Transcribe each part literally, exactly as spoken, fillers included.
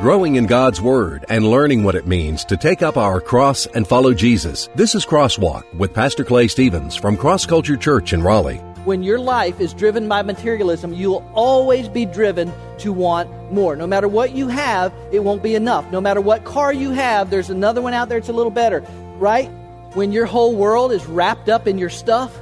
Growing in God's Word and learning what it means to take up our cross and follow Jesus. This is Crosswalk with Pastor Clay Stevens from Cross Culture Church in Raleigh. When your life is driven by materialism, you'll always be driven to want more. No matter what you have, it won't be enough. No matter what car you have, there's another one out there that's a little better, right? When your whole world is wrapped up in your stuff,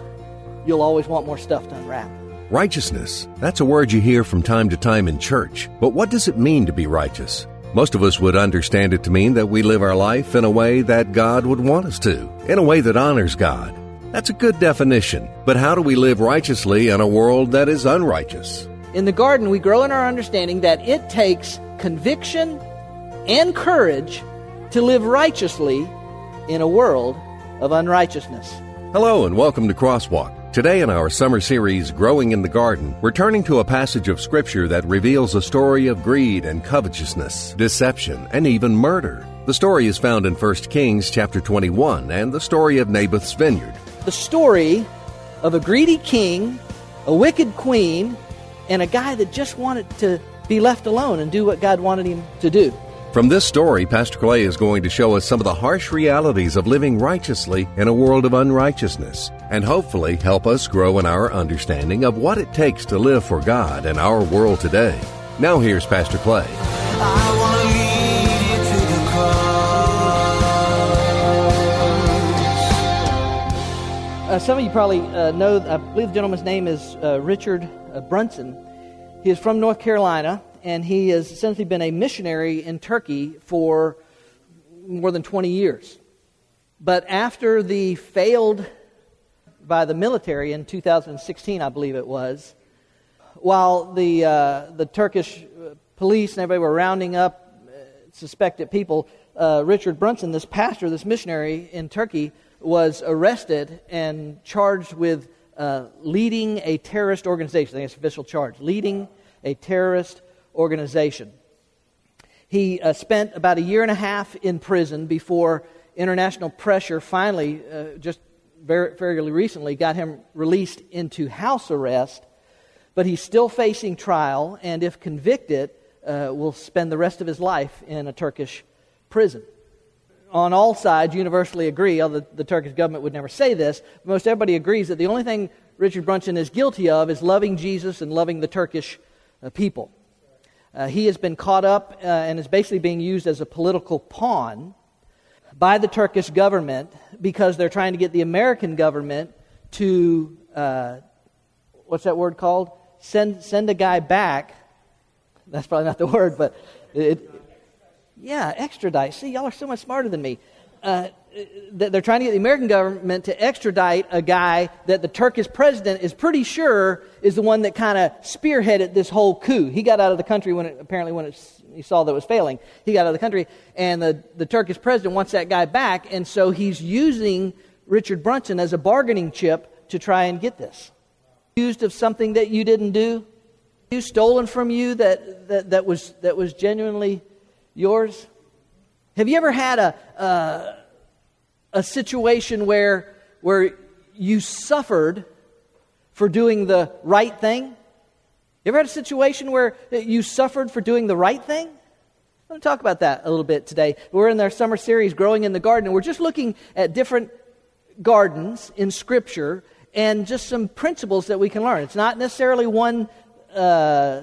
you'll always want more stuff to unwrap. Righteousness. That's a word you hear from time to time in church. But what does it mean to be righteous? Most of us would understand it to mean that we live our life in a way that God would want us to, in a way that honors God. That's a good definition. But how do we live righteously in a world that is unrighteous? In the garden, we grow in our understanding that it takes conviction and courage to live righteously in a world of unrighteousness. Hello and welcome to Crosswalk. Today in our summer series, Growing in the Garden, we're turning to a passage of Scripture that reveals a story of greed and covetousness, deception, and even murder. The story is found in First Kings chapter twenty-one and the story of Naboth's vineyard. The story of a greedy king, a wicked queen, and a guy that just wanted to be left alone and do what God wanted him to do. From this story, Pastor Clay is going to show us some of the harsh realities of living righteously in a world of unrighteousness, and hopefully help us grow in our understanding of what it takes to live for God in our world today. Now here's Pastor Clay. I want to lead you to the cross. Uh, some of you probably uh, know, I believe the gentleman's name is uh, Richard uh, Brunson. He is from North Carolina, and he has essentially been a missionary in Turkey for more than twenty years. But after the failed by the military in two thousand sixteen, I believe it was, while the uh, the Turkish police and everybody were rounding up suspected people, uh, Richard Brunson, this pastor, this missionary in Turkey, was arrested and charged with uh, leading a terrorist organization. I think it's an official charge, leading a terrorist organization. He uh, spent about a year and a half in prison before international pressure finally uh, just Very, fairly recently got him released into house arrest, but he's still facing trial, and if convicted, uh, will spend the rest of his life in a Turkish prison. On all sides, universally agree, although the Turkish government would never say this, most everybody agrees that the only thing Richard Brunson is guilty of is loving Jesus and loving the Turkish uh, people. Uh, he has been caught up uh, and is basically being used as a political pawn by the Turkish government, because they're trying to get the American government to, uh, what's that word called? Send send a guy back. That's probably not the word, but it, yeah, extradite. See, y'all are so much smarter than me. Uh, they're trying to get the American government to extradite a guy that the Turkish president is pretty sure is the one that kind of spearheaded this whole coup. He got out of the country when it, apparently when it, he saw that it was failing. He got out of the country, and the, the Turkish president wants that guy back, and so he's using Richard Brunson as a bargaining chip to try and get this. Accused of something that you didn't do, you stolen from you that, that, that was that was genuinely yours. Have you ever had a uh, a situation where where you suffered for doing the right thing? You ever had a situation where you suffered for doing the right thing? I'm going to talk about that a little bit today. We're in our summer series, Growing in the Garden, and we're just looking at different gardens in Scripture and just some principles that we can learn. It's not necessarily one uh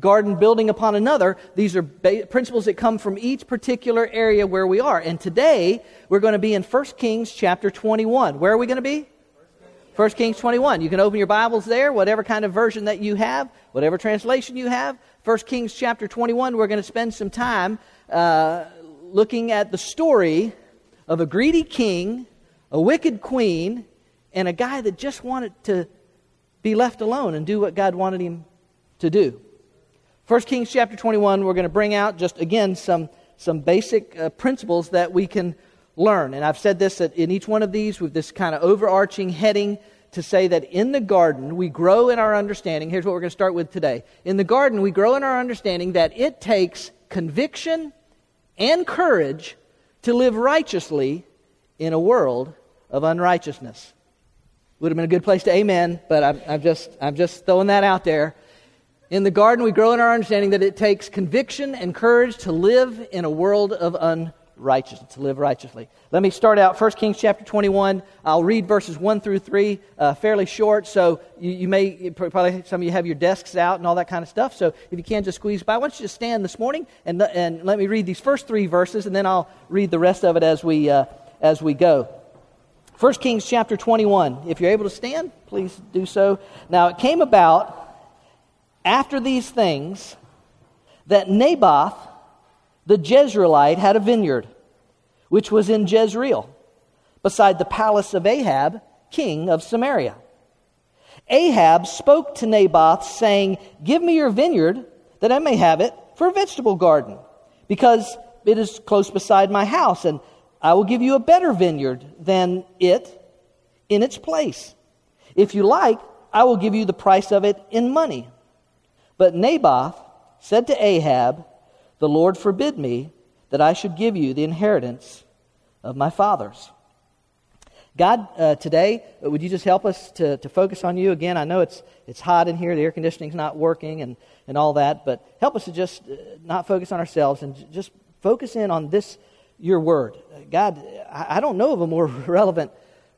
garden building upon another. These are ba- principles that come from each particular area where we are. And today, we're going to be in First Kings chapter twenty-one. Where are we going to be? First Kings twenty-one. You can open your Bibles there, whatever kind of version that you have, whatever translation you have. First Kings chapter twenty-one, we're going to spend some time uh, looking at the story of a greedy king, a wicked queen, and a guy that just wanted to be left alone and do what God wanted him to do. First Kings chapter twenty-one, we're going to bring out just, again, some some basic uh, principles that we can learn. And I've said this, that in each one of these, with this kind of overarching heading to say that in the garden, we grow in our understanding. Here's what we're going to start with today. In the garden, we grow in our understanding that it takes conviction and courage to live righteously in a world of unrighteousness. Would have been a good place to amen, but I'm, I'm just I'm just throwing that out there. In the garden, we grow in our understanding that it takes conviction and courage to live in a world of unrighteousness, to live righteously. Let me start out First Kings chapter twenty-one. I'll read verses one through three, uh, fairly short, so you, you may, probably some of you have your desks out and all that kind of stuff, so if you can just squeeze by. Why don't you just stand this morning and, and let me read these first three verses, and then I'll read the rest of it as we, uh, as we go. First Kings chapter twenty-one. If you're able to stand, please do so. Now it came about after these things, that Naboth the Jezreelite had a vineyard, which was in Jezreel, beside the palace of Ahab, king of Samaria. Ahab spoke to Naboth, saying, "Give me your vineyard, that I may have it for a vegetable garden, because it is close beside my house, and I will give you a better vineyard than it in its place. If you like, I will give you the price of it in money." But Naboth said to Ahab, "The Lord forbid me that I should give you the inheritance of my fathers." God, uh, today, would you just help us to, to focus on you again? I know it's it's hot in here, the air conditioning's not working and, and all that, but help us to just not focus on ourselves and just focus in on this, your word. God, I don't know of a more relevant,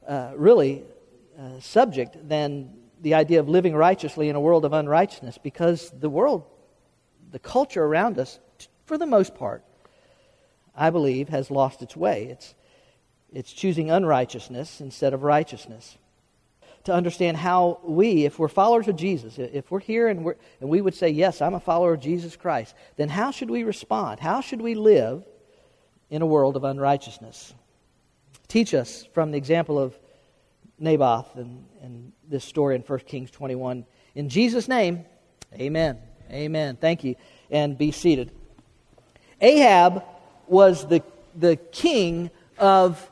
uh, really, uh, subject than the idea of living righteously in a world of unrighteousness, because the world, the culture around us, for the most part, I believe, has lost its way. It's it's choosing unrighteousness instead of righteousness. To understand how we, if we're followers of Jesus, if we're here and we're and we would say, yes, I'm a follower of Jesus Christ, then how should we respond? How should we live in a world of unrighteousness? Teach us from the example of Naboth and, and this story in First Kings twenty-one. In Jesus' name, amen. Amen. Thank you. And be seated. Ahab was the, the king of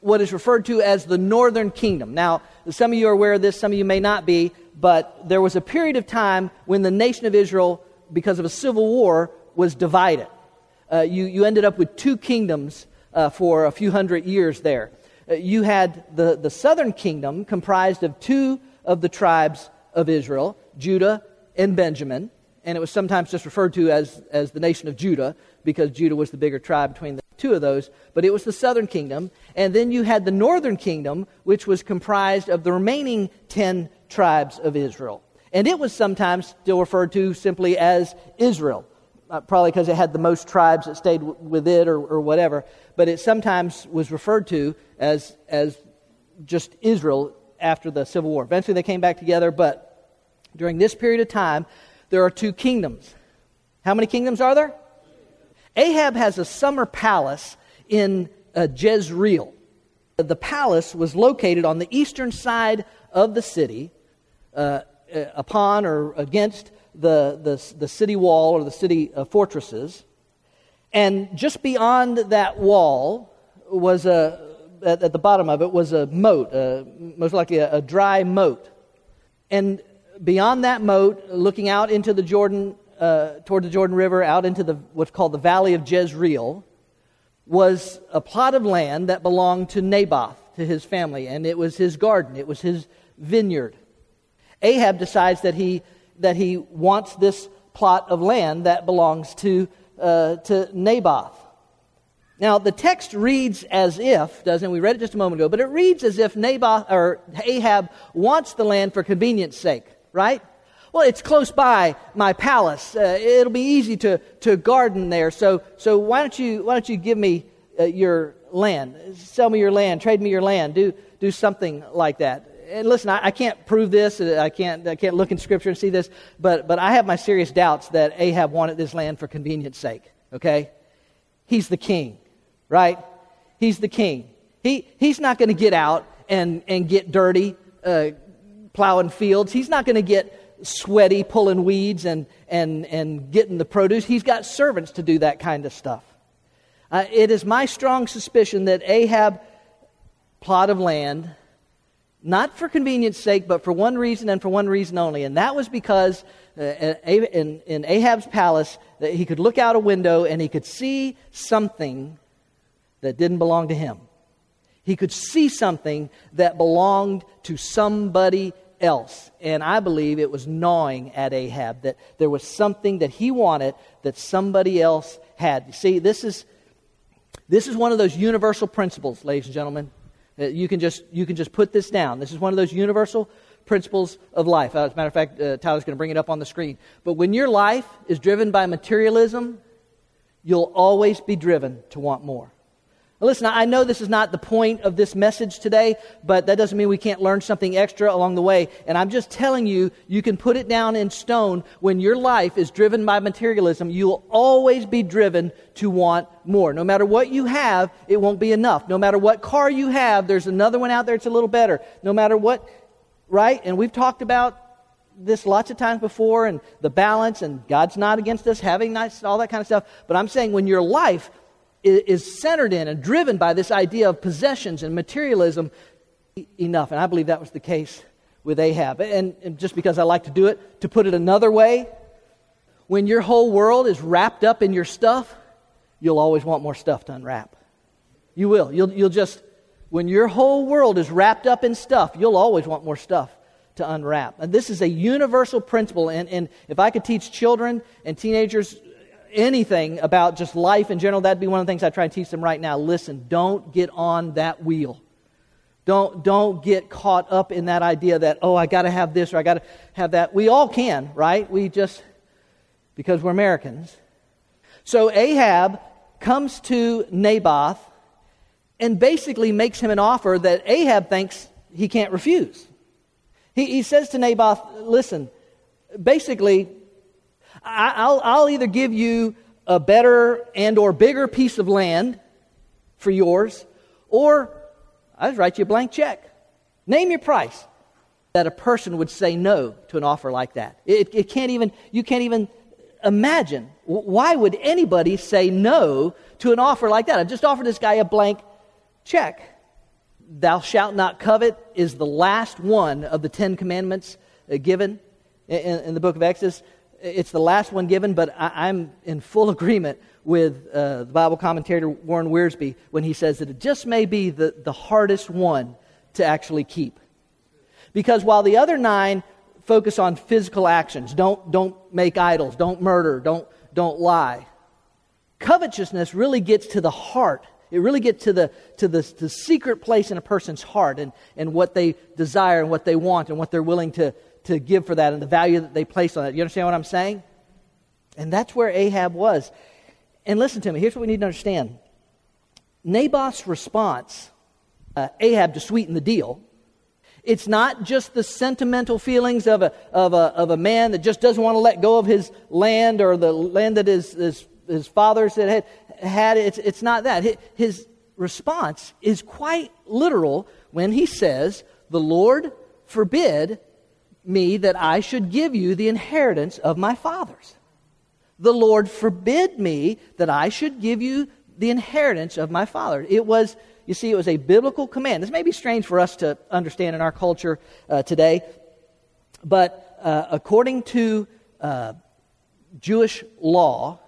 what is referred to as the northern kingdom. Now, some of you are aware of this, some of you may not be, but there was a period of time when the nation of Israel, because of a civil war, was divided. Uh, you, you ended up with two kingdoms uh, for a few hundred years there. You had the, the southern kingdom comprised of two of the tribes of Israel, Judah and Benjamin, and it was sometimes just referred to as, as the nation of Judah, because Judah was the bigger tribe between the two of those, but it was the southern kingdom. And then you had the northern kingdom, which was comprised of the remaining ten tribes of Israel. And it was sometimes still referred to simply as Israel, probably because it had the most tribes that stayed w- with it or, or whatever, but it sometimes was referred to as as just Israel after the Civil War. Eventually they came back together, but during this period of time, there are two kingdoms. How many kingdoms are there? Ahab has a summer palace in uh, Jezreel. The palace was located on the eastern side of the city, uh, upon or against The, the the city wall or the city uh, fortresses, and just beyond that wall was a at, at the bottom of it was a moat, uh, most likely a, a dry moat, and beyond that moat, looking out into the Jordan, uh, toward the Jordan River, out into the what's called the Valley of Jezreel, was a plot of land that belonged to Naboth, to his family, and it was his garden, it was his vineyard. Ahab decides that he. that he wants this plot of land that belongs to uh, to Naboth. Now, the text reads as if, doesn't it? We read it just a moment ago, but it reads as if Naboth or Ahab wants the land for convenience sake, right? Well, it's close by my palace. Uh, it'll be easy to, to garden there. So so why don't you why don't you give me uh, your land? Sell me your land. Trade me your land. Do do something like that. And listen, I, I can't prove this. I can't. I can't look in Scripture and see this. But but I have my serious doubts that Ahab wanted this land for convenience sake. Okay, he's the king, right? He's the king. He he's not going to get out and and get dirty uh, plowing fields. He's not going to get sweaty pulling weeds and and and getting the produce. He's got servants to do that kind of stuff. Uh, it is my strong suspicion that Ahab plot of land, not for convenience sake, but for one reason and for one reason only. And that was because uh, in, in Ahab's palace, that he could look out a window and he could see something that didn't belong to him. He could see something that belonged to somebody else. And I believe it was gnawing at Ahab, that there was something that he wanted that somebody else had. You see, this is this is one of those universal principles, ladies and gentlemen. You can just you can just put this down. This is one of those universal principles of life. As a matter of fact, uh, Tyler's going to bring it up on the screen. But when your life is driven by materialism, you'll always be driven to want more. Now listen, I know this is not the point of this message today, but that doesn't mean we can't learn something extra along the way. And I'm just telling you, you can put it down in stone. When your life is driven by materialism, you'll always be driven to want more. No matter what you have, it won't be enough. No matter what car you have, there's another one out there that's a little better. No matter what, right? And we've talked about this lots of times before, and the balance, and God's not against us having nice, all that kind of stuff. But I'm saying when your life is centered in and driven by this idea of possessions and materialism, enough. And I believe that was the case with Ahab. And, and just because I like to do it, to put it another way, when your whole world is wrapped up in your stuff, you'll always want more stuff to unwrap. You will. You'll, you'll just, when your whole world is wrapped up in stuff, you'll always want more stuff to unwrap. And this is a universal principle. And, and if I could teach children and teenagers anything about just life in general, that'd be one of the things I try to teach them right now. Listen, don't get on that wheel. Don't don't get caught up in that idea that, oh, I got to have this or I got to have that. We all can, right? We just, because we're Americans. So Ahab comes to Naboth and basically makes him an offer that Ahab thinks he can't refuse. He, he says to Naboth, listen, basically, I'll, I'll either give you a better and or bigger piece of land for yours, or I'll just write you a blank check. Name your price. That a person would say no to an offer like that. It, it can't even, you can't even imagine. Why would anybody say no to an offer like that? I've just offered this guy a blank check. Thou shalt not covet is the last one of the Ten Commandments given in, in the book of Exodus. It's the last one given, but I, I'm in full agreement with uh, the Bible commentator Warren Wiersbe when he says that it just may be the, the hardest one to actually keep. Because while the other nine focus on physical actions, don't don't make idols, don't murder, don't don't lie, covetousness really gets to the heart. It really gets to the to the, the secret place in a person's heart and, and what they desire and what they want and what they're willing to to give for that and the value that they place on it. You understand what I'm saying? And that's where Ahab was. And listen to me, here's what we need to understand. Naboth's response, uh, Ahab to sweeten the deal, it's not just the sentimental feelings of a of a of a man that just doesn't want to let go of his land or the land that his his, his fathers had had. It's it's not that. His response is quite literal when he says, "The Lord forbid me that I should give you the inheritance of my fathers. The Lord forbid me that I should give you the inheritance of my father." It was, you see, it was a biblical command. This may be strange for us to understand in our culture uh, today, but uh, according to uh, Jewish law,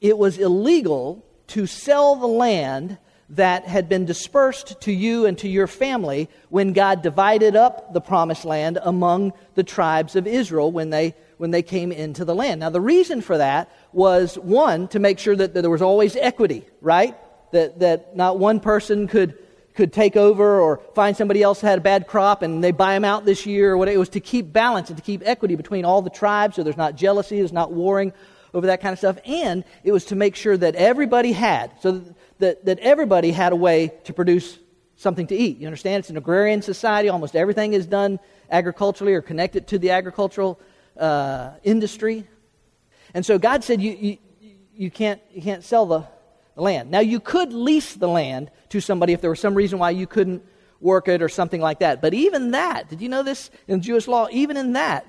it was illegal to sell the land that had been dispersed to you and to your family when God divided up the promised land among the tribes of Israel when they when they came into the land. Now, the reason for that was, one, to make sure that, that there was always equity, right? That that not one person could could take over or find somebody else had a bad crop and they buy them out this year. Or whatever. It was to keep balance and to keep equity between all the tribes so there's not jealousy, there's not warring over that kind of stuff. And it was to make sure that everybody had, so that That, that everybody had a way to produce something to eat. You understand? It's an agrarian society. Almost everything is done agriculturally or connected to the agricultural uh, industry. And so God said, you, you you can't you can't sell the land. Now, you could lease the land to somebody if there was some reason why you couldn't work it or something like that. But even that, did you know this in Jewish law? Even in that,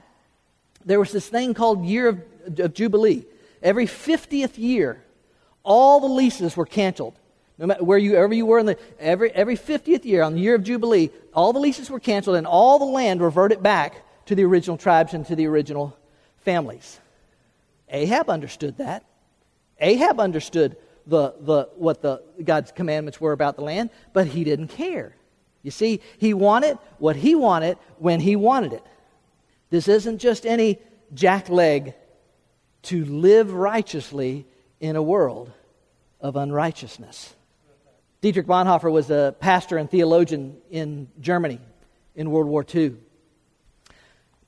there was this thing called year of, of Jubilee. Every fiftieth year, all the leases were canceled. No matter where you, wherever you were, in the, every every fiftieth year, on the year of Jubilee, all the leases were canceled and all the land reverted back to the original tribes and to the original families. Ahab understood that. Ahab understood the the what the God's commandments were about the land, but he didn't care. You see, he wanted what he wanted when he wanted it. This isn't just any jackleg to live righteously in a world of unrighteousness. Dietrich Bonhoeffer was a pastor and theologian in Germany in World War Two.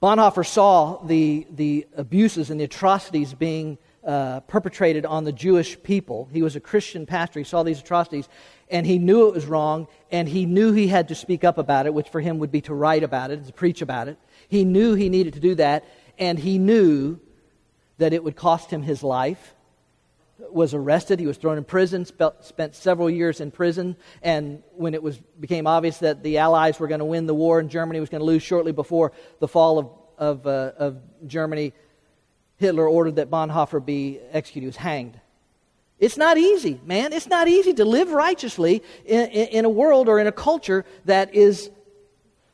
Bonhoeffer saw the, the abuses and the atrocities being uh, perpetrated on the Jewish people. He was a Christian pastor. He saw these atrocities, and he knew it was wrong, and he knew he had to speak up about it, which for him would be to write about it, to preach about it. He knew he needed to do that, and he knew that it would cost him his life. Was arrested, he was thrown in prison, spent several years in prison, and when it was became obvious that the Allies were going to win the war and Germany was going to lose shortly before the fall of of, uh, of Germany, Hitler ordered that Bonhoeffer be executed. He was hanged. It's not easy, man. It's not easy to live righteously in, in, in a world or in a culture that is,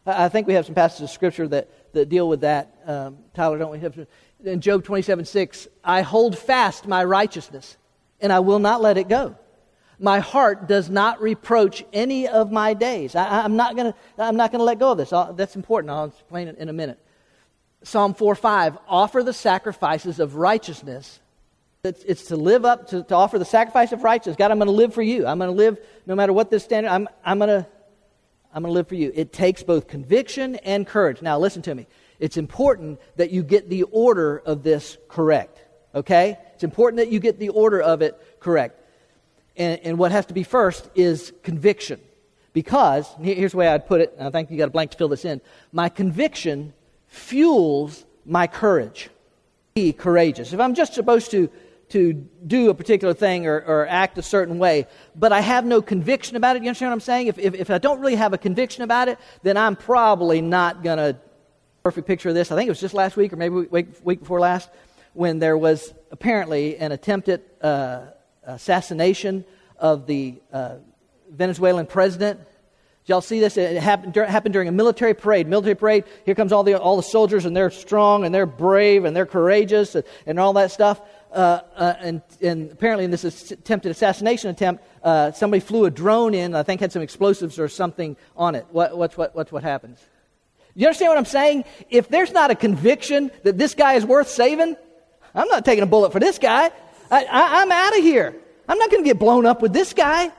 I think we have some passages of Scripture that, that deal with that. Um, Tyler, don't we have... In Job twenty-seven six, I hold fast my righteousness, and I will not let it go. My heart does not reproach any of my days. I, I'm not going to I'm not gonna let go of this. I'll, that's important. I'll explain it in a minute. Psalm four five, offer the sacrifices of righteousness. It's, it's to live up, to, to offer the sacrifice of righteousness. God, I'm going to live for you. I'm going to live no matter what this standard. I'm, I'm going to I'm going to live for you. It takes both conviction and courage. Now, listen to me. It's important that you get the order of this correct, okay? It's important that you get the order of it correct. And, and what has to be first is conviction. Because, here's the way I'd put it, and I think you got a blank to fill this in. My conviction fuels my courage. Be courageous. If I'm just supposed to, to do a particular thing or, or act a certain way, but I have no conviction about it, you understand what I'm saying? If, if, if I don't really have a conviction about it, then I'm probably not going to... Perfect picture of this. I think it was just last week, or maybe week, week before last, when there was apparently an attempted uh, assassination of the uh, Venezuelan president. Did y'all see this? It happened, happened during a military parade. Military parade. Here comes all the all the soldiers, and they're strong, and they're brave, and they're courageous, and, and all that stuff. Uh, uh, and, and apparently, in this attempted assassination attempt, uh, somebody flew a drone in. And I think had some explosives or something on it. What, what's what? What's what happens? You understand what I'm saying? If there's not a conviction that this guy is worth saving, I'm not taking a bullet for this guy. I, I, I'm out of here. I'm not going to get blown up with this guy.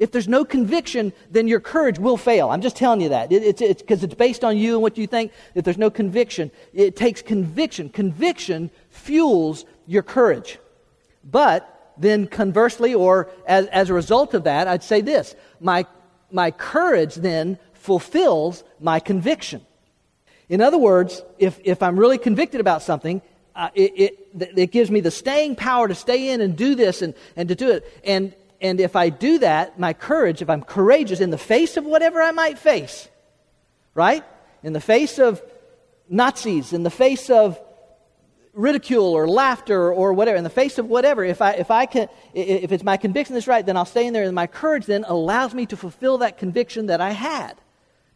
If there's no conviction, then your courage will fail. I'm just telling you that. It, it's it's because it's based on you and what you think. If there's no conviction, it takes conviction. Conviction fuels your courage. But then conversely, or as, as a result of that, I'd say this. My, my courage then fulfills my conviction. In other words, if, if I'm really convicted about something, uh, it, it it gives me the staying power to stay in and do this and, and to do it. And and if I do that, my courage, if I'm courageous in the face of whatever I might face, right? In the face of Nazis, in the face of ridicule or laughter or whatever, in the face of whatever, if I if I can, if it's my conviction that's right, then I'll stay in there, and my courage then allows me to fulfill that conviction that I had.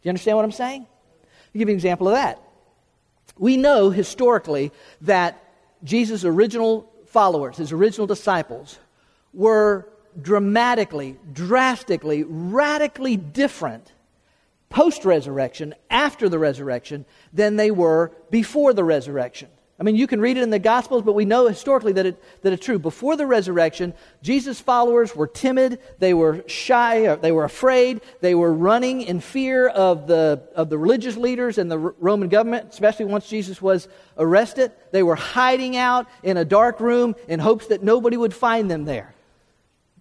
Do you understand what I'm saying? I'll give you an example of that. We know historically that Jesus' original followers, his original disciples, were dramatically, drastically, radically different post-resurrection, after the resurrection, than they were before the resurrection. I mean, you can read it in the Gospels, but we know historically that, it, that it's true. Before the resurrection, Jesus' followers were timid, they were shy, they were afraid, they were running in fear of the, of the religious leaders and the Roman government, especially once Jesus was arrested. They were hiding out in a dark room in hopes that nobody would find them there.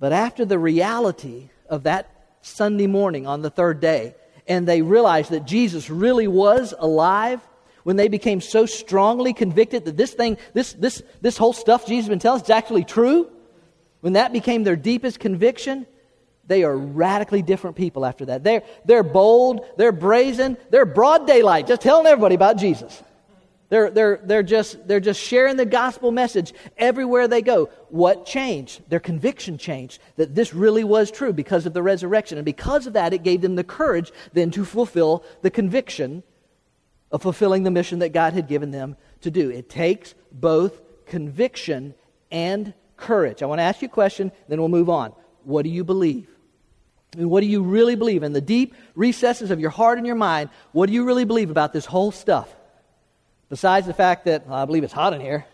But after the reality of that Sunday morning on the third day, and they realized that Jesus really was alive, when they became so strongly convicted that this thing, this this this whole stuff Jesus has been telling us is actually true, when that became their deepest conviction, they are radically different people after that. They're, they're bold, they're brazen, they're broad daylight, just telling everybody about Jesus. They're they're they're just they're just sharing the gospel message everywhere they go. What changed? Their conviction changed that this really was true because of the resurrection. And because of that, it gave them the courage then to fulfill the conviction of fulfilling the mission that God had given them to do. It takes both conviction and courage. I want to ask you a question, then we'll move on. What do you believe? And what do you really believe? In the deep recesses of your heart and your mind, what do you really believe about this whole stuff? Besides the fact that, well, I believe it's hot in here.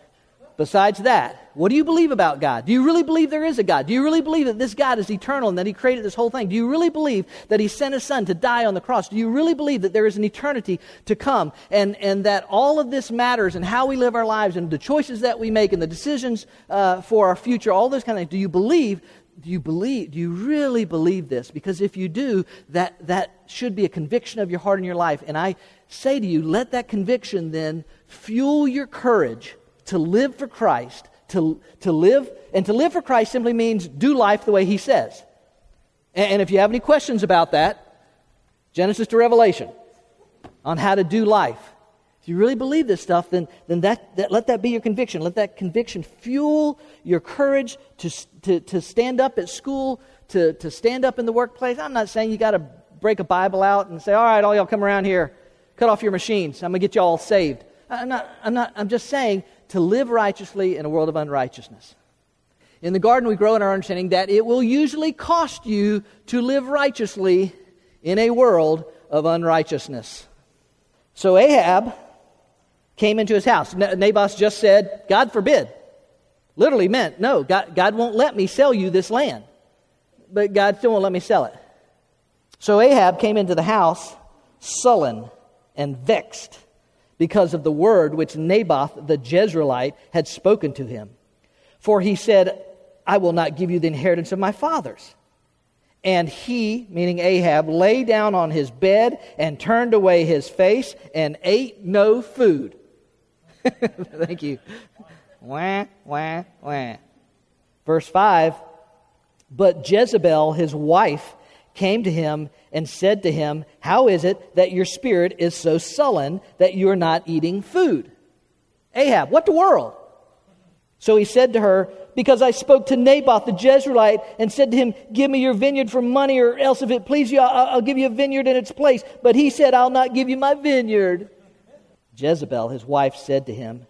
Besides that, what do you believe about God? Do you really believe there is a God? Do you really believe that this God is eternal and that He created this whole thing? Do you really believe that He sent His Son to die on the cross? Do you really believe that there is an eternity to come and, and that all of this matters and how we live our lives and the choices that we make and the decisions uh, for our future, all those kind of things? Do you believe, do you believe, do you really believe this? Because if you do, that, that should be a conviction of your heart and your life. And I say to you, let that conviction then fuel your courage to live for Christ, to to live, and to live for Christ simply means do life the way He says. And, and if you have any questions about that, Genesis to Revelation, on how to do life. If you really believe this stuff, then then that, that let that be your conviction. Let that conviction fuel your courage to to, to stand up at school, to, to stand up in the workplace. I'm not saying you got to break a Bible out and say, all right, all y'all come around here, cut off your machines, I'm going to get you all saved. I'm not, I'm not, I'm just saying, to live righteously in a world of unrighteousness. In the garden, we grow in our understanding that it will usually cost you to live righteously in a world of unrighteousness. So Ahab came into his house. Naboth just said, God forbid. Literally meant, no, God, God won't let me sell you this land. But God still won't let me sell it. So Ahab came into the house sullen and vexed, because of the word which Naboth the Jezreelite had spoken to him. For he said, I will not give you the inheritance of my fathers. And he, meaning Ahab, lay down on his bed and turned away his face and ate no food. Thank you. Wah, wah, wah. Verse five, but Jezebel, his wife, came to him and said to him, how is it that your spirit is so sullen that you are not eating food? Ahab, what the world? So he said to her, because I spoke to Naboth the Jezreelite and said to him, give me your vineyard for money, or else if it please you, I'll give you a vineyard in its place. But he said, I'll not give you my vineyard. Jezebel, his wife, said to him,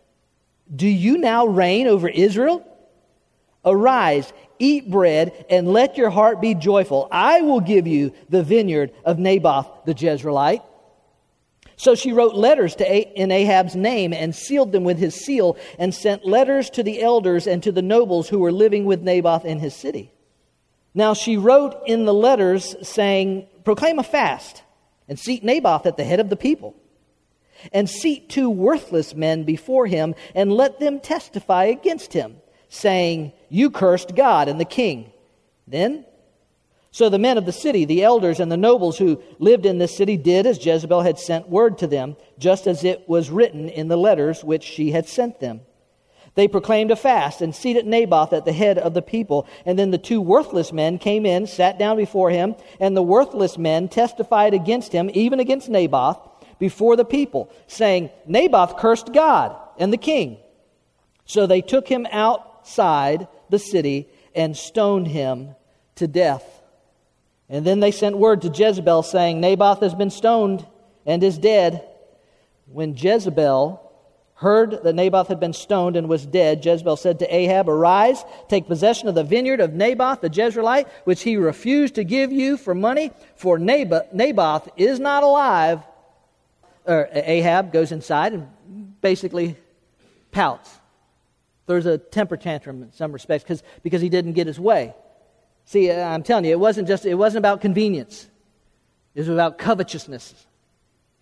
do you now reign over Israel? Arise, eat bread, and let your heart be joyful. I will give you the vineyard of Naboth the Jezreelite. So she wrote letters to A- in Ahab's name and sealed them with his seal, and sent letters to the elders and to the nobles who were living with Naboth in his city. Now she wrote in the letters saying, proclaim a fast and seat Naboth at the head of the people, and seat two worthless men before him, and let them testify against him, saying, you cursed God and the king. Then, so the men of the city, the elders and the nobles who lived in this city did as Jezebel had sent word to them, just as it was written in the letters which she had sent them. They proclaimed a fast and seated Naboth at the head of the people. And then the two worthless men came in, sat down before him, and the worthless men testified against him, even against Naboth, before the people, saying, Naboth cursed God and the king. So they took him outside the city and stoned him to death. And then they sent word to Jezebel saying, Naboth has been stoned and is dead. When Jezebel heard that Naboth had been stoned and was dead, Jezebel said to Ahab, arise, take possession of the vineyard of Naboth the Jezreelite, which he refused to give you for money, for Naboth is not alive. Or Ahab goes inside and basically pouts. There's a temper tantrum in some respects because because he didn't get his way. See, I'm telling you, it wasn't just it wasn't about convenience. It was about covetousness.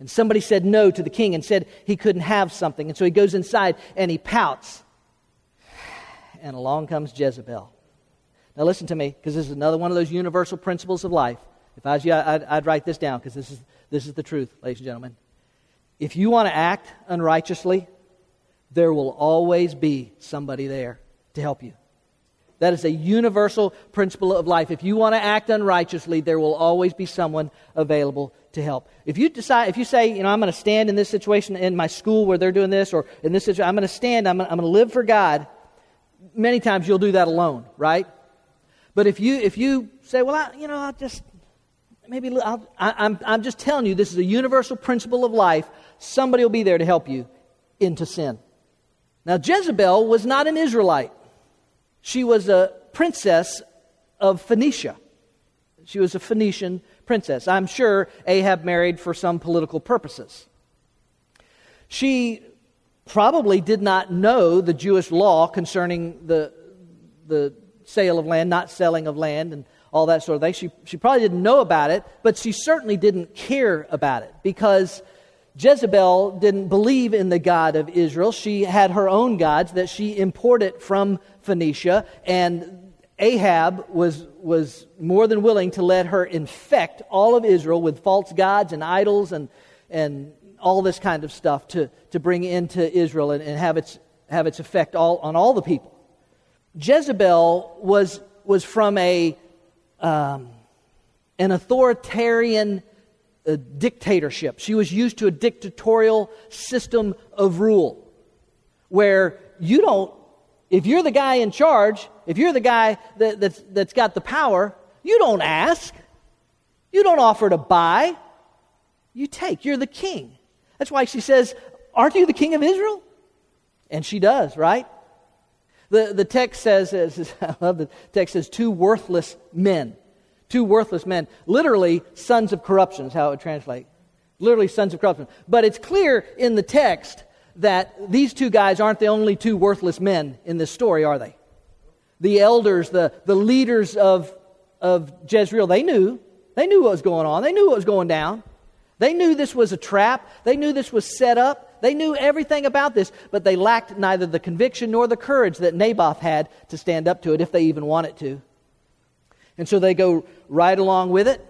And somebody said no to the king and said he couldn't have something. And so he goes inside and he pouts. And along comes Jezebel. Now listen to me, because this is another one of those universal principles of life. If I was you, I'd, I'd write this down, because this is this is the truth, ladies and gentlemen. If you want to act unrighteously, there will always be somebody there to help you. That is a universal principle of life. If you want to act unrighteously, there will always be someone available to help. If you decide, if you say, you know, I'm going to stand in this situation in my school where they're doing this, or in this situation, I'm going to stand, I'm going to, I'm going to live for God, many times you'll do that alone, right? But if you if you say, well, I, you know, I'll just, maybe, I'll, I, I'm, I'm just telling you, this is a universal principle of life. Somebody will be there to help you into sin. Now, Jezebel was not an Israelite. She was a princess of Phoenicia. She was a Phoenician princess. I'm sure Ahab married for some political purposes. She probably did not know the Jewish law concerning the the sale of land, not selling of land, and all that sort of thing. She, she probably didn't know about it, but she certainly didn't care about it because Jezebel didn't believe in the God of Israel. She had her own gods that she imported from Phoenicia, and Ahab was was more than willing to let her infect all of Israel with false gods and idols and and all this kind of stuff to, to bring into Israel and, and have its have its effect all on all the people. Jezebel was was from a um, an authoritarian a dictatorship. She was used to a dictatorial system of rule where you don't, if you're the guy in charge, if you're the guy that, that's, that's got the power, you don't ask. You don't offer to buy. You take. You're the king. That's why she says, "Aren't you the king of Israel?" And she does, right? The, the text says, I love the text says, two worthless men. Two worthless men, literally sons of corruption is how it would translate. Literally sons of corruption. But it's clear in the text that these two guys aren't the only two worthless men in this story, are they? The elders, the, the leaders of, of Jezreel, they knew. They knew what was going on. They knew what was going down. They knew this was a trap. They knew this was set up. They knew everything about this, but they lacked neither the conviction nor the courage that Naboth had to stand up to it, if they even wanted to. And so they go right along with it.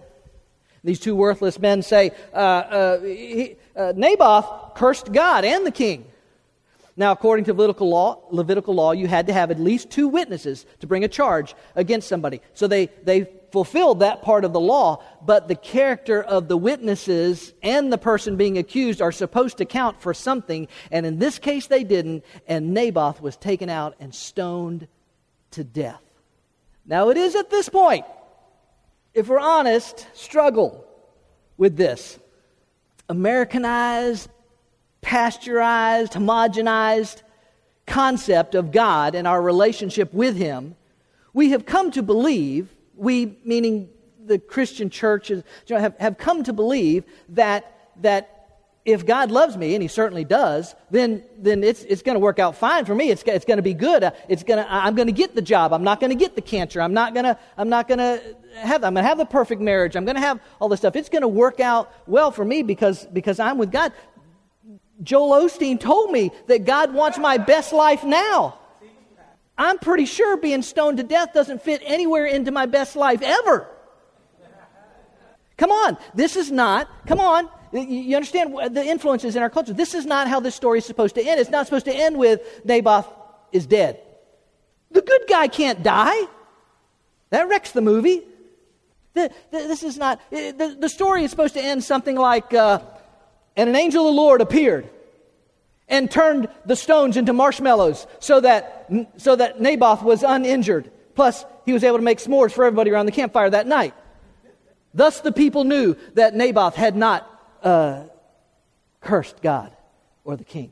These two worthless men say, uh, uh, he, uh, Naboth cursed God and the king. Now, according to Levitical law, Levitical law, you had to have at least two witnesses to bring a charge against somebody. So they, they fulfilled that part of the law, but the character of the witnesses and the person being accused are supposed to count for something. And in this case, they didn't. And Naboth was taken out and stoned to death. Now, it is at this point, if we're honest, struggle with this. Americanized, pasteurized, homogenized concept of God and our relationship with Him. We have come to believe, we meaning the Christian churches, you know, have, have come to believe that that if God loves me, and He certainly does, then then it's it's going to work out fine for me. It's it's going to be good. It's going to I'm going to get the job. I'm not going to get the cancer. I'm not going to I'm not going to have I'm going to have the perfect marriage. I'm going to have all this stuff. It's going to work out well for me because because I'm with God. Joel Osteen told me that God wants my best life now. I'm pretty sure being stoned to death doesn't fit anywhere into my best life ever. Come on, this is not. Come on. You understand the influences in our culture. This is not how this story is supposed to end. It's not supposed to end with Naboth is dead. The good guy can't die. That wrecks the movie. The, the, this is not... The, the story is supposed to end something like, uh, and an angel of the Lord appeared and turned the stones into marshmallows so that so that Naboth was uninjured. Plus, he was able to make s'mores for everybody around the campfire that night. Thus the people knew that Naboth had not Uh, cursed God or the king.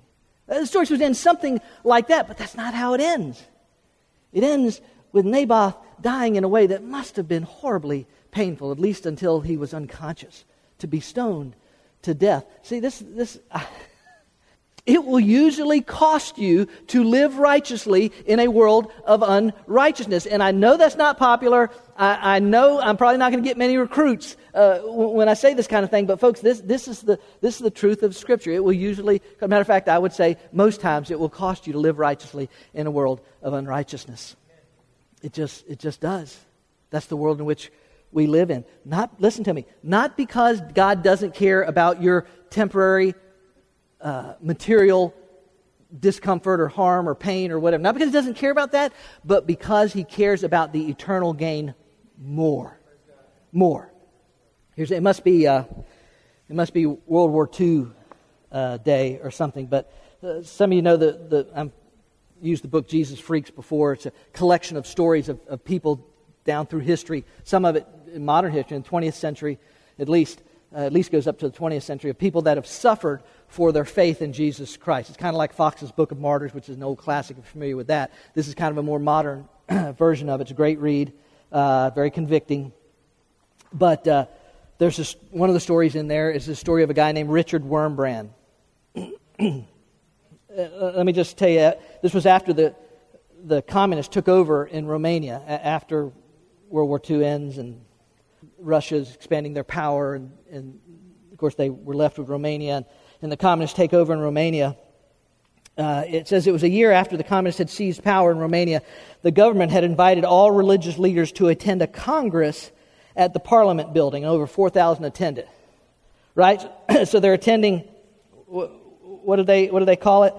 The story would end something like that, but that's not how it ends. It ends with Naboth dying in a way that must have been horribly painful, at least until he was unconscious, to be stoned to death. See, this, this, uh, it will usually cost you to live righteously in a world of unrighteousness. And I know that's not popular. I, I know I'm probably not going to get many recruits uh, when I say this kind of thing, but folks, this this is the this is the truth of Scripture. It will usually, as a matter of fact, I would say most times it will cost you to live righteously in a world of unrighteousness. It just it just does. That's the world in which we live in. Not listen to me. Not because God doesn't care about your temporary uh, material discomfort or harm or pain or whatever. Not because He doesn't care about that, but because He cares about the eternal gain. More, more. Here's it must be uh, it must be World War Two uh, day or something. But uh, some of you know the the I've used the book Jesus Freaks before. It's a collection of stories of, of people down through history. Some of it in modern history, in the twentieth century, at least uh, at least goes up to the twentieth century, of people that have suffered for their faith in Jesus Christ. It's kind of like Fox's Book of Martyrs, which is an old classic. If you're familiar with that, this is kind of a more modern version of it. It's a great read. Uh, very convicting. But uh, there's this, one of the stories in there is the story of a guy named Richard Wurmbrand. Let me just tell you, this was after the the communists took over in Romania after World War Two ends and Russia's expanding their power, and, and of course they were left with Romania, and, and the communists take over in Romania. Uh, it says it was a year after the communists had seized power in Romania. The government had invited all religious leaders to attend a congress at the parliament building, and over four thousand attended, right? So they're attending, what do they, what do they call it?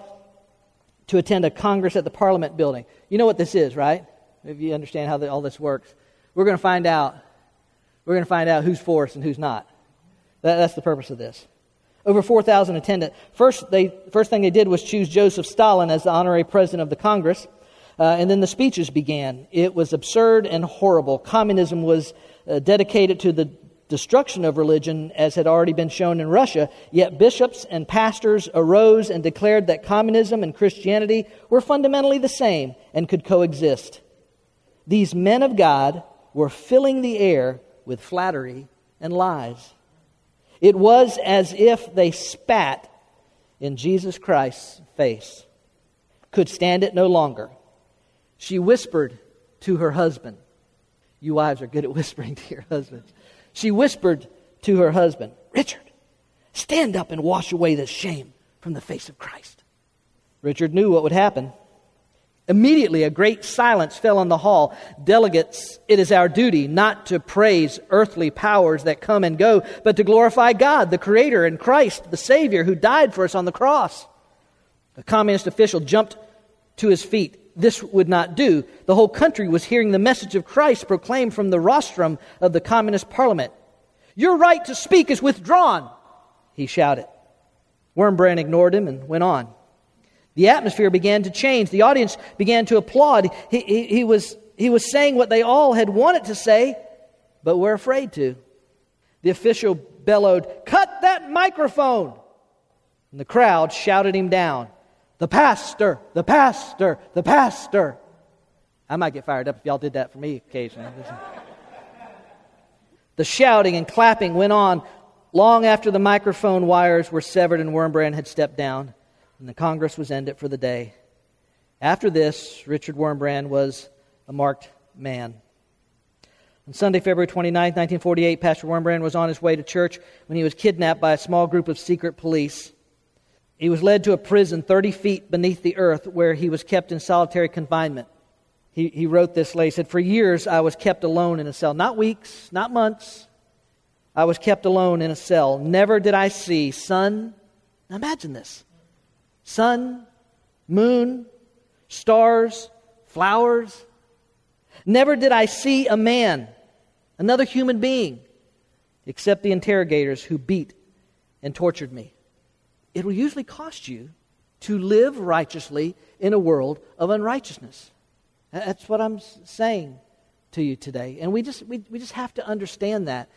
To attend a congress at the parliament building. You know what this is, right? If you understand how the, all this works. We're going to find out, we're going to find out who's for us and who's not. That, that's the purpose of this. Over four thousand attended. First, they first thing they did was choose Joseph Stalin as the honorary president of the Congress, uh, and then the speeches began. It was absurd and horrible. Communism was uh, dedicated to the destruction of religion, as had already been shown in Russia. Yet bishops and pastors arose and declared that communism and Christianity were fundamentally the same and could coexist. These men of God were filling the air with flattery and lies. It was as if they spat in Jesus Christ's face. Could stand it no longer. She whispered to her husband. You wives are good at whispering to your husbands. She whispered to her husband, "Richard, stand up and wash away this shame from the face of Christ." Richard knew what would happen. Immediately, a great silence fell on the hall. Delegates, it is our duty not to praise earthly powers that come and go, but to glorify God, the Creator, and Christ, the Savior, who died for us on the cross. A communist official jumped to his feet. This would not do. The whole country was hearing the message of Christ proclaimed from the rostrum of the communist parliament. "Your right to speak is withdrawn," he shouted. Wurmbrand ignored him and went on. The atmosphere began to change. The audience began to applaud. He, he, he, was, he was saying what they all had wanted to say, but were afraid to. The official bellowed, "Cut that microphone!" And the crowd shouted him down. "The pastor! The pastor! The pastor!" I might get fired up if y'all did that for me occasionally. The shouting and clapping went on long after the microphone wires were severed and Wurmbrand had stepped down. And the Congress was ended for the day. After this, Richard Wurmbrand was a marked man. On Sunday, February twenty-ninth, nineteen forty-eight, Pastor Wurmbrand was on his way to church when he was kidnapped by a small group of secret police. He was led to a prison thirty feet beneath the earth where he was kept in solitary confinement. He, he wrote this later. He said, "For years I was kept alone in a cell." Not weeks, not months. I was kept alone in a cell. "Never did I see sun." Now imagine this. "Sun, moon, stars, flowers. Never did I see a man, another human being, except the interrogators who beat and tortured me." It will usually cost you to live righteously in a world of unrighteousness. That's what I'm saying to you today. And we just we, we just have to understand that.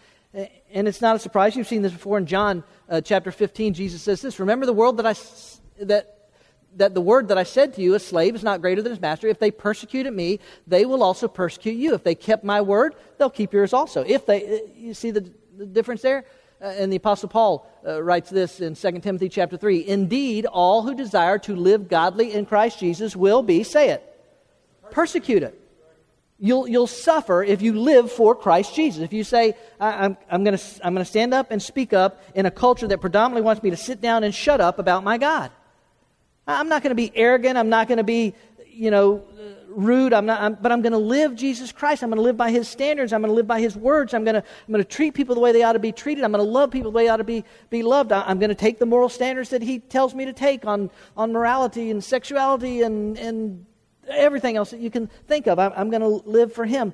And it's not a surprise. You've seen this before in John uh, chapter fifteen. Jesus says this, "Remember the world that I... S- That that the word that I said to you, a slave is not greater than his master. If they persecuted me, they will also persecute you. If they kept my word, they'll keep yours also." If they, you see the, the difference there? Uh, and the Apostle Paul uh, writes this in Second Timothy chapter three. "Indeed, all who desire to live godly in Christ Jesus will be," say it, "persecuted." You'll you'll suffer if you live for Christ Jesus. If you say, I, I'm I'm going to I'm going to stand up and speak up in a culture that predominantly wants me to sit down and shut up about my God. I'm not going to be arrogant. I'm not going to be, you know, rude. I'm not. I'm, but I'm going to live Jesus Christ. I'm going to live by His standards. I'm going to live by His words. I'm going to. I'm going to treat people the way they ought to be treated. I'm going to love people the way they ought to be be loved. I'm going to take the moral standards that He tells me to take on on morality and sexuality and and everything else that you can think of. I'm, I'm going to live for Him.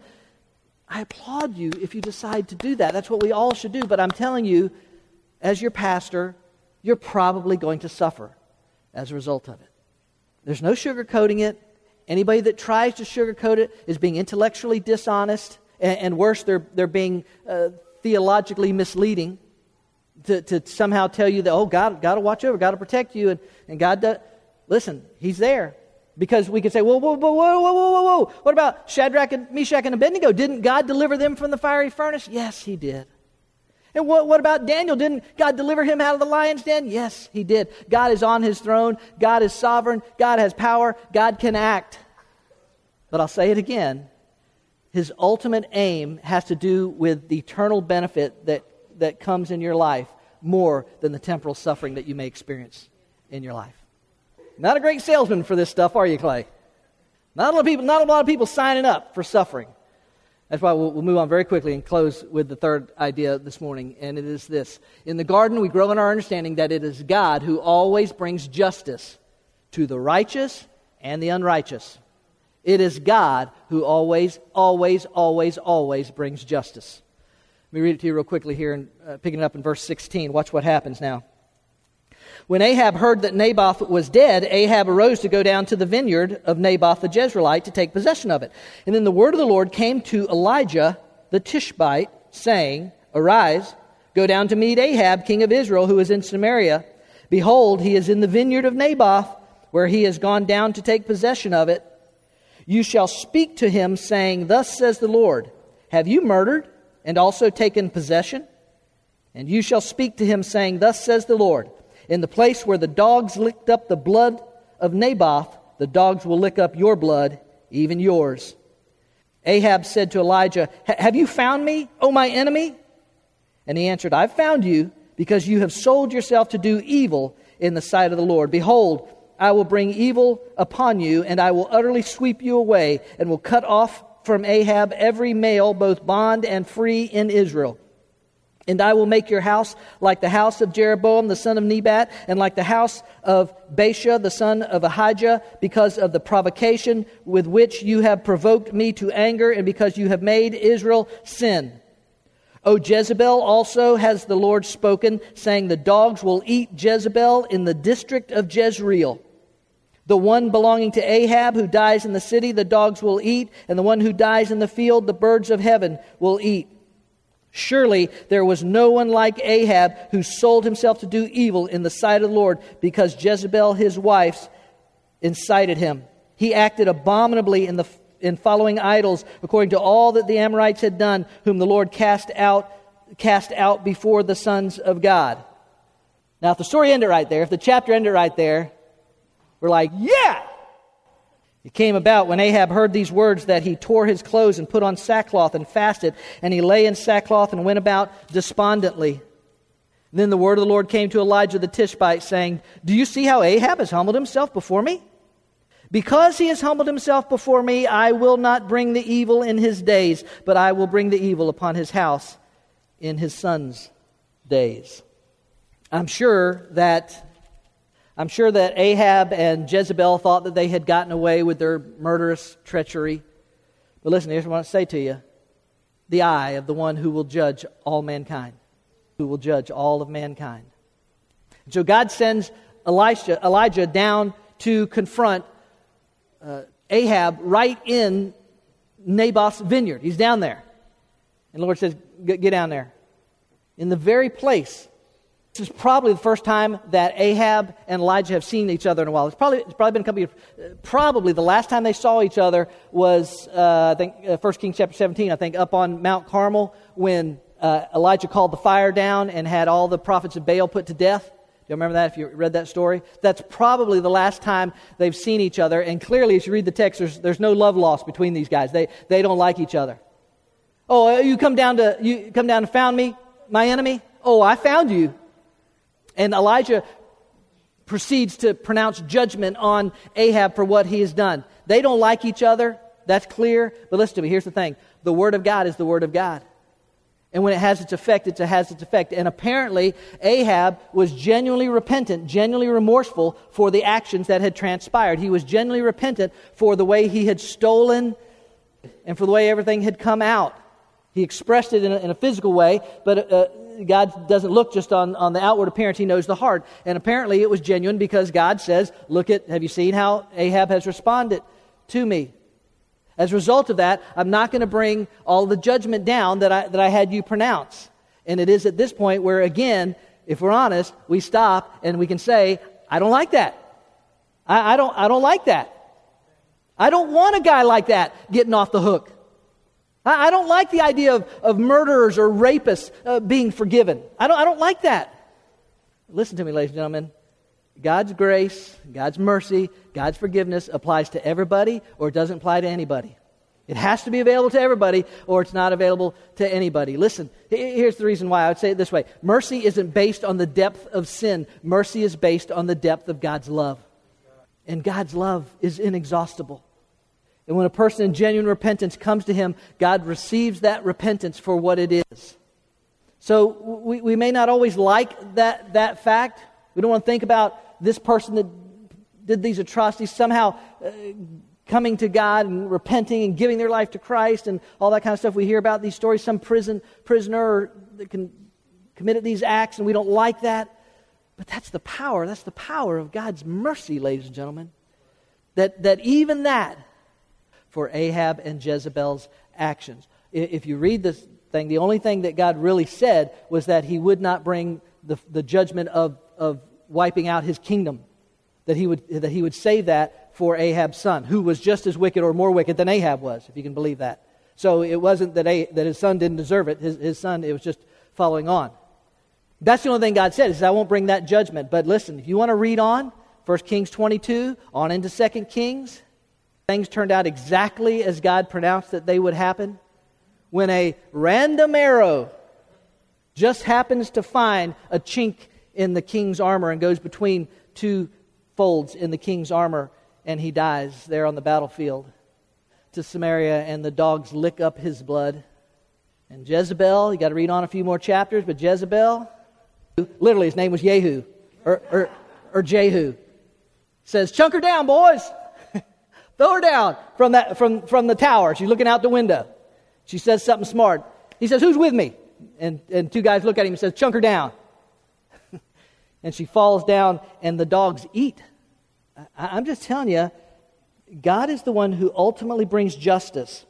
I applaud you if you decide to do that. That's what we all should do. But I'm telling you, as your pastor, you're probably going to suffer as a result of it. There's no sugarcoating it. Anybody that tries to sugarcoat it is being intellectually dishonest, and, and worse, they're they're being uh, theologically misleading to, to somehow tell you that, oh, God, God will watch over, God will protect you, and, and God does. Listen, He's there. Because we could say, whoa, whoa, whoa, whoa, whoa, whoa, whoa. What about Shadrach and Meshach and Abednego? Didn't God deliver them from the fiery furnace? Yes, he did. And what, what about Daniel? Didn't God deliver him out of the lion's den? Yes, he did. God is on his throne. God is sovereign. God has power. God can act. But I'll say it again. His ultimate aim has to do with the eternal benefit that, that comes in your life more than the temporal suffering that you may experience in your life. Not a great salesman for this stuff, are you, Clay? Not a lot of people, not a lot of people signing up for suffering. That's why we'll, we'll move on very quickly and close with the third idea this morning, and it is this. In the garden, we grow in our understanding that it is God who always brings justice to the righteous and the unrighteous. It is God who always, always, always, always brings justice. Let me read it to you real quickly here, and uh, picking it up in verse sixteen. Watch what happens now. When Ahab heard that Naboth was dead, Ahab arose to go down to the vineyard of Naboth the Jezreelite to take possession of it. And then the word of the Lord came to Elijah the Tishbite, saying, Arise, go down to meet Ahab, king of Israel, who is in Samaria. Behold, he is in the vineyard of Naboth, where he has gone down to take possession of it. You shall speak to him, saying, Thus says the Lord, Have you murdered and also taken possession? And you shall speak to him, saying, Thus says the Lord, In the place where the dogs licked up the blood of Naboth, the dogs will lick up your blood, even yours. Ahab said to Elijah, Have you found me, O my enemy? And he answered, I've found you, because you have sold yourself to do evil in the sight of the Lord. Behold, I will bring evil upon you, and I will utterly sweep you away, and will cut off from Ahab every male, both bond and free in Israel. And I will make your house like the house of Jeroboam, the son of Nebat, and like the house of Baasha, the son of Ahijah, because of the provocation with which you have provoked me to anger, and because you have made Israel sin. O Jezebel, also has the Lord spoken, saying, The dogs will eat Jezebel in the district of Jezreel. The one belonging to Ahab who dies in the city, the dogs will eat, and the one who dies in the field, the birds of heaven will eat. Surely there was no one like Ahab who sold himself to do evil in the sight of the Lord, because Jezebel, his wife, incited him. He acted abominably in the in following idols, according to all that the Amorites had done, whom the Lord cast out cast out before the sons of God. Now, if the story ended right there, if the chapter ended right there, we're like, yeah! It came about when Ahab heard these words that he tore his clothes and put on sackcloth and fasted, and he lay in sackcloth and went about despondently. Then the word of the Lord came to Elijah the Tishbite, saying, Do you see how Ahab has humbled himself before me? Because he has humbled himself before me, I will not bring the evil in his days, but I will bring the evil upon his house in his son's days. I'm sure that I'm sure that Ahab and Jezebel thought that they had gotten away with their murderous treachery. But listen, here's what I want to say to you. The eye of the one who will judge all mankind. Who will judge all of mankind. And so God sends Elijah, Elijah down to confront uh, Ahab right in Naboth's vineyard. He's down there. And the Lord says, get down there. In the very place. This is probably the first time that Ahab and Elijah have seen each other in a while. It's probably it's probably been a couple years. Probably the last time they saw each other was uh, I think uh, First Kings chapter seventeen. I think up on Mount Carmel when uh, Elijah called the fire down and had all the prophets of Baal put to death. Do you remember that? If you read that story, that's probably the last time they've seen each other. And clearly, as you read the text, there's there's no love lost between these guys. They they don't like each other. Oh, you come down to you come down and found me, my enemy. Oh, I found you. And Elijah proceeds to pronounce judgment on Ahab for what he has done. They don't like each other. That's clear. But listen to me. Here's the thing. The word of God is the word of God. And when it has its effect, it has its effect. And apparently, Ahab was genuinely repentant, genuinely remorseful for the actions that had transpired. He was genuinely repentant for the way he had stolen and for the way everything had come out. He expressed it in a, in a physical way, but... Uh, God doesn't look just on, on the outward appearance. He knows the heart. And apparently it was genuine because God says, look at, have you seen how Ahab has responded to me? As a result of that, I'm not going to bring all the judgment down that I, that I had you pronounce. And it is at this point where, again, if we're honest, we stop and we can say, I don't like that. I, I don't, I don't like that. I don't want a guy like that getting off the hook. I, I don't like the idea of, of murderers or rapists uh, being forgiven. I don't, I don't like that. Listen to me, ladies and gentlemen. God's grace, God's mercy, God's forgiveness applies to everybody or it doesn't apply to anybody. It has to be available to everybody or it's not available to anybody. Listen, here's the reason why I would say it this way. Mercy isn't based on the depth of sin. Mercy is based on the depth of God's love. And God's love is inexhaustible. And when a person in genuine repentance comes to Him, God receives that repentance for what it is. So we, we may not always like that, that fact. We don't want to think about this person that did these atrocities somehow uh, coming to God and repenting and giving their life to Christ and all that kind of stuff. We hear about these stories, some prison prisoner that can, committed these acts, and we don't like that. But that's the power. That's the power of God's mercy, ladies and gentlemen. That, that even that, for Ahab and Jezebel's actions. If you read this thing, the only thing that God really said was that He would not bring the, the judgment of of wiping out his kingdom, that he would that he would save that for Ahab's son, who was just as wicked or more wicked than Ahab was, if you can believe that. So it wasn't that a, that his son didn't deserve it. His, his son, it was just following on. That's the only thing God said. He said, I won't bring that judgment. But listen, if you want to read on, First Kings twenty-two, on into Second Kings, things turned out exactly as God pronounced that they would happen. When a random arrow just happens to find a chink in the king's armor and goes between two folds in the king's armor, and he dies there on the battlefield to Samaria, and the dogs lick up his blood. And Jezebel, you got to read on a few more chapters, but Jezebel, literally his name was Jehu or or, or Jehu, says, "Chunk her down, boys, throw her down from that from from the tower." She's looking out the window. She says something smart. He says, "Who's with me?" And and two guys look at him and says, "Chunk her down." And she falls down, and the dogs eat. I, I'm just telling you, God is the one who ultimately brings justice.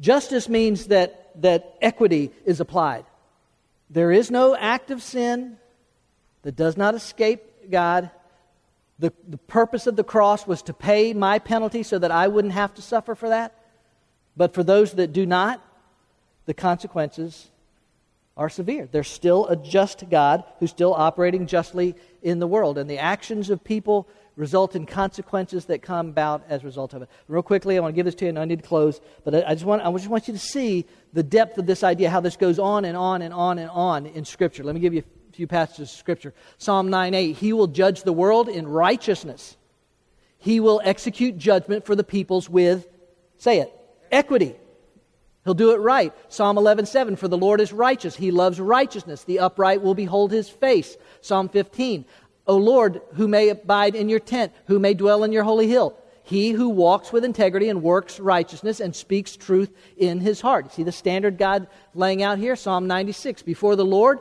Justice means that, that equity is applied. There is no act of sin that does not escape God. The, the purpose of the cross was to pay my penalty so that I wouldn't have to suffer for that. But for those that do not, the consequences are severe. There's still a just God who's still operating justly in the world. And the actions of people result in consequences that come about as a result of it. Real quickly, I want to give this to you and I need to close. But I just want I just want you to see the depth of this idea, how this goes on and on and on and on in Scripture. Let me give you a few passages of Scripture. Psalm nine eight, He will judge the world in righteousness. He will execute judgment for the peoples with, say it, equity. He'll do it right. Psalm eleven seven, for the Lord is righteous. He loves righteousness. The upright will behold His face. Psalm fifteen, O Lord, who may abide in your tent, who may dwell in your holy hill. He who walks with integrity and works righteousness and speaks truth in his heart. You see the standard God laying out here? Psalm ninety-six, before the Lord,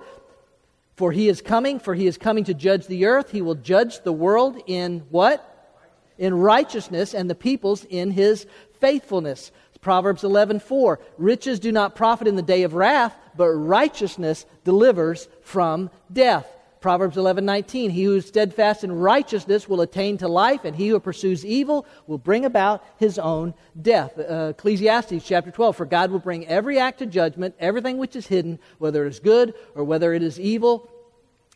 for He is coming, for He is coming to judge the earth. He will judge the world in what? In righteousness, and the peoples in His faithfulness. Proverbs eleven four, riches do not profit in the day of wrath, but righteousness delivers from death. Proverbs eleven nineteen, he who is steadfast in righteousness will attain to life, and he who pursues evil will bring about his own death. Uh, Ecclesiastes chapter twelve, for God will bring every act to judgment, everything which is hidden, whether it is good or whether it is evil.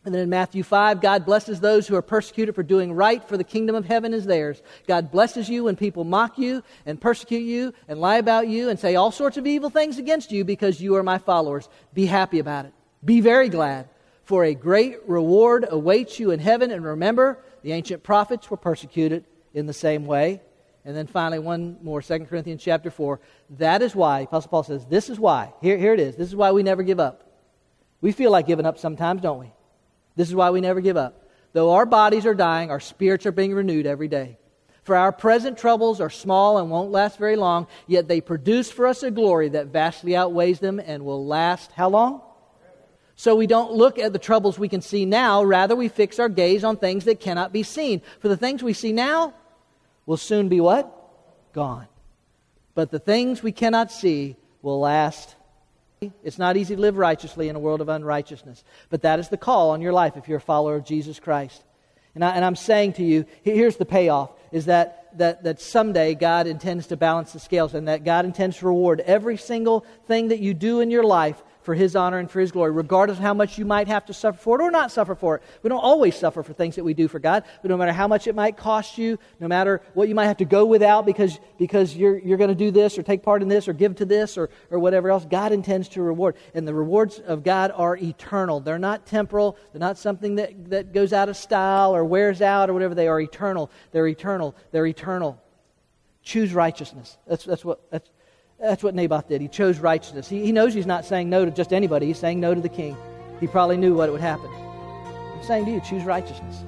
And then in Matthew five, God blesses those who are persecuted for doing right, for the kingdom of heaven is theirs. God blesses you when people mock you and persecute you and lie about you and say all sorts of evil things against you because you are my followers. Be happy about it. Be very glad, for a great reward awaits you in heaven. And remember, the ancient prophets were persecuted in the same way. And then finally, one more, Second Corinthians chapter four. That is why, Apostle Paul says, this is why. Here, here it is. This is why we never give up. We feel like giving up sometimes, don't we? This is why we never give up. Though our bodies are dying, our spirits are being renewed every day. For our present troubles are small and won't last very long, yet they produce for us a glory that vastly outweighs them and will last how long? So we don't look at the troubles we can see now, rather we fix our gaze on things that cannot be seen. For the things we see now will soon be what? Gone. But the things we cannot see will last. It's not easy to live righteously in a world of unrighteousness. But that is the call on your life if you're a follower of Jesus Christ. And, I, and I'm saying to you, here's the payoff, is that, that, that someday God intends to balance the scales and that God intends to reward every single thing that you do in your life for His honor and for His glory, regardless of how much you might have to suffer for it or not suffer for it. We don't always suffer for things that we do for God, but no matter how much it might cost you, no matter what you might have to go without because because you're you're going to do this or take part in this or give to this or, or whatever else, God intends to reward. And the rewards of God are eternal. They're not temporal. They're not something that, that goes out of style or wears out or whatever. They are eternal. They're eternal. They're eternal. Choose righteousness. That's that's what... that's. That's what Naboth did. He chose righteousness. He, he knows he's not saying no to just anybody. He's saying no to the king. He probably knew what would happen. I'm saying to you, choose righteousness.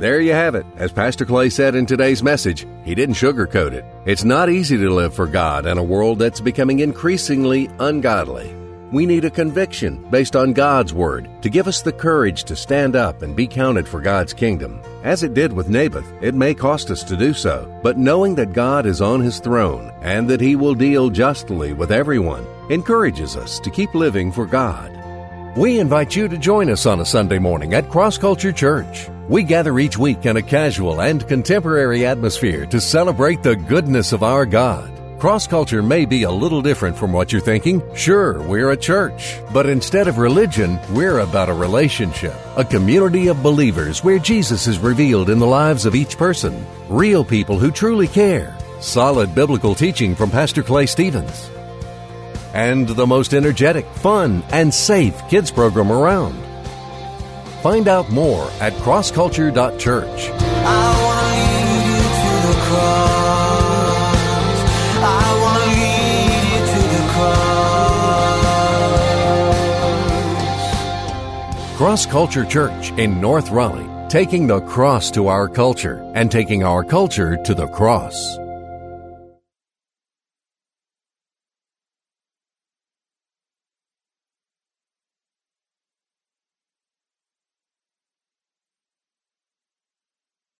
There you have it. As Pastor Clay said in today's message, he didn't sugarcoat it. It's not easy to live for God in a world that's becoming increasingly ungodly. We need a conviction based on God's Word to give us the courage to stand up and be counted for God's kingdom. As it did with Naboth, it may cost us to do so, but knowing that God is on His throne and that He will deal justly with everyone encourages us to keep living for God. We invite you to join us on a Sunday morning at Cross Culture Church. We gather each week in a casual and contemporary atmosphere to celebrate the goodness of our God. Cross Culture may be a little different from what you're thinking. Sure, we're a church, but instead of religion, we're about a relationship, a community of believers where Jesus is revealed in the lives of each person, real people who truly care, solid biblical teaching from Pastor Clay Stevens, and the most energetic, fun, and safe kids program around. Find out more at cross culture dot church. I want to lead you to the cross. Cross Culture Church in North Raleigh, taking the cross to our culture and taking our culture to the cross.